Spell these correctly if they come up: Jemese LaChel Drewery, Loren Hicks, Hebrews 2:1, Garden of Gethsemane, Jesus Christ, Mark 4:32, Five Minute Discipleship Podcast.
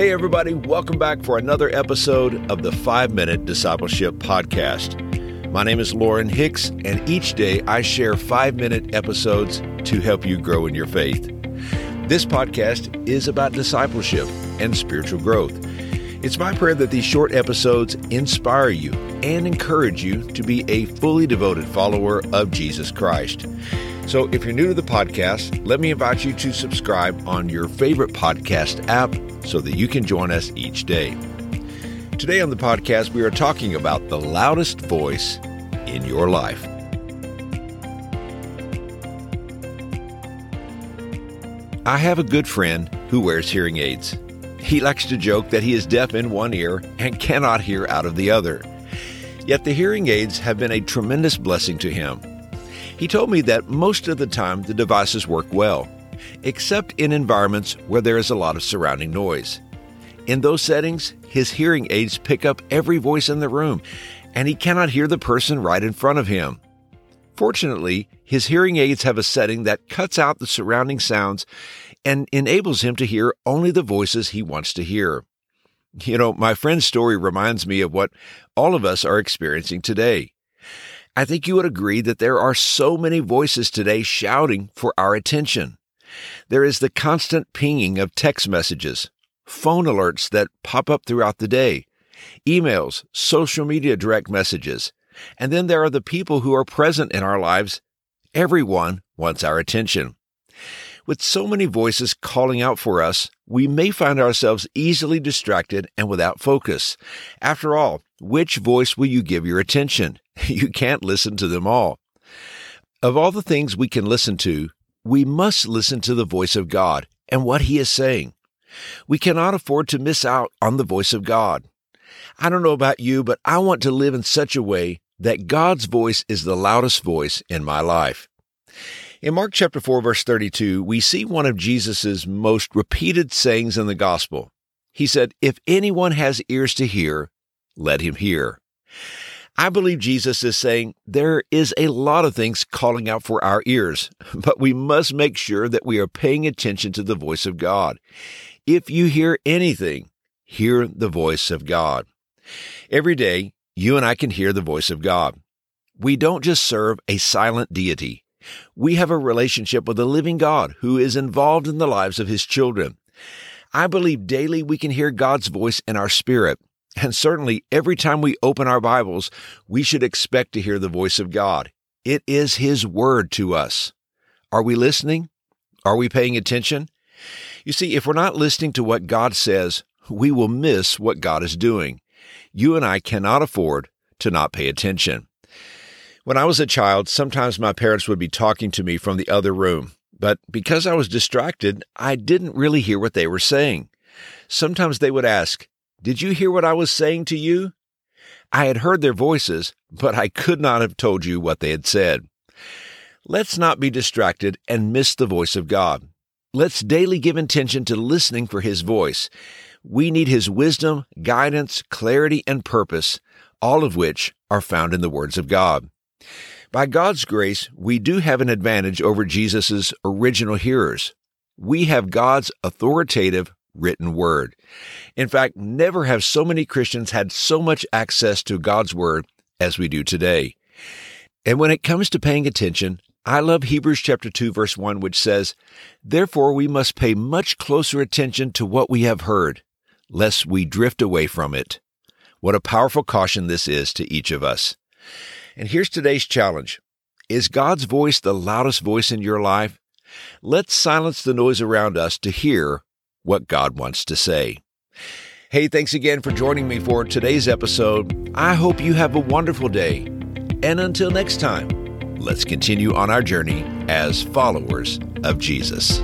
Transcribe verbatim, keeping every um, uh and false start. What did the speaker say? Hey, everybody, welcome back for another episode of the Five Minute Discipleship Podcast. My name is Loren Hicks, and each day I share five-minute episodes to help you grow in your faith. This podcast is about discipleship and spiritual growth. It's my prayer that these short episodes inspire you and encourage you to be a fully devoted follower of Jesus Christ. So if you're new to the podcast, let me invite you to subscribe on your favorite podcast app so that you can join us each day. Today on the podcast, we are talking about the loudest voice in your life. I have a good friend who wears hearing aids. He likes to joke that he is deaf in one ear and cannot hear out of the other. Yet the hearing aids have been a tremendous blessing to him. He told me that most of the time the devices work well, except in environments where there is a lot of surrounding noise. In those settings, his hearing aids pick up every voice in the room, and he cannot hear the person right in front of him. Fortunately, his hearing aids have a setting that cuts out the surrounding sounds and enables him to hear only the voices he wants to hear. You know, my friend's story reminds me of what all of us are experiencing today. I think you would agree that there are so many voices today shouting for our attention. There is the constant pinging of text messages, phone alerts that pop up throughout the day, emails, social media direct messages, and then there are the people who are present in our lives. Everyone wants our attention. With so many voices calling out for us, we may find ourselves easily distracted and without focus. After all, which voice will you give your attention? You can't listen to them all. Of all the things we can listen to, we must listen to the voice of God and what He is saying. We cannot afford to miss out on the voice of God. I don't know about you, but I want to live in such a way that God's voice is the loudest voice in my life. In Mark chapter four, verse thirty-two, we see one of Jesus' most repeated sayings in the gospel. He said, "If anyone has ears to hear, let him hear." I believe Jesus is saying there is a lot of things calling out for our ears, but we must make sure that we are paying attention to the voice of God. If you hear anything, hear the voice of God. Every day, you and I can hear the voice of God. We don't just serve a silent deity. We have a relationship with a living God who is involved in the lives of His children. I believe daily we can hear God's voice in our spirit. And certainly, every time we open our Bibles, we should expect to hear the voice of God. It is His word to us. Are we listening? Are we paying attention? You see, if we're not listening to what God says, we will miss what God is doing. You and I cannot afford to not pay attention. When I was a child, sometimes my parents would be talking to me from the other room, but because I was distracted, I didn't really hear what they were saying. Sometimes they would ask, "Did you hear what I was saying to you?" I had heard their voices, but I could not have told you what they had said. Let's not be distracted and miss the voice of God. Let's daily give attention to listening for His voice. We need His wisdom, guidance, clarity, and purpose, all of which are found in the words of God. By God's grace, we do have an advantage over Jesus' original hearers. We have God's authoritative written word. In fact, never have so many Christians had so much access to God's word as we do today. And when it comes to paying attention, I love Hebrews chapter two, verse one, which says, "Therefore we must pay much closer attention to what we have heard, lest we drift away from it." What a powerful caution this is to each of us. And here's today's challenge. Is God's voice the loudest voice in your life? Let's silence the noise around us to hear what God wants to say. Hey, thanks again for joining me for today's episode. I hope you have a wonderful day. And until next time, let's continue on our journey as followers of Jesus.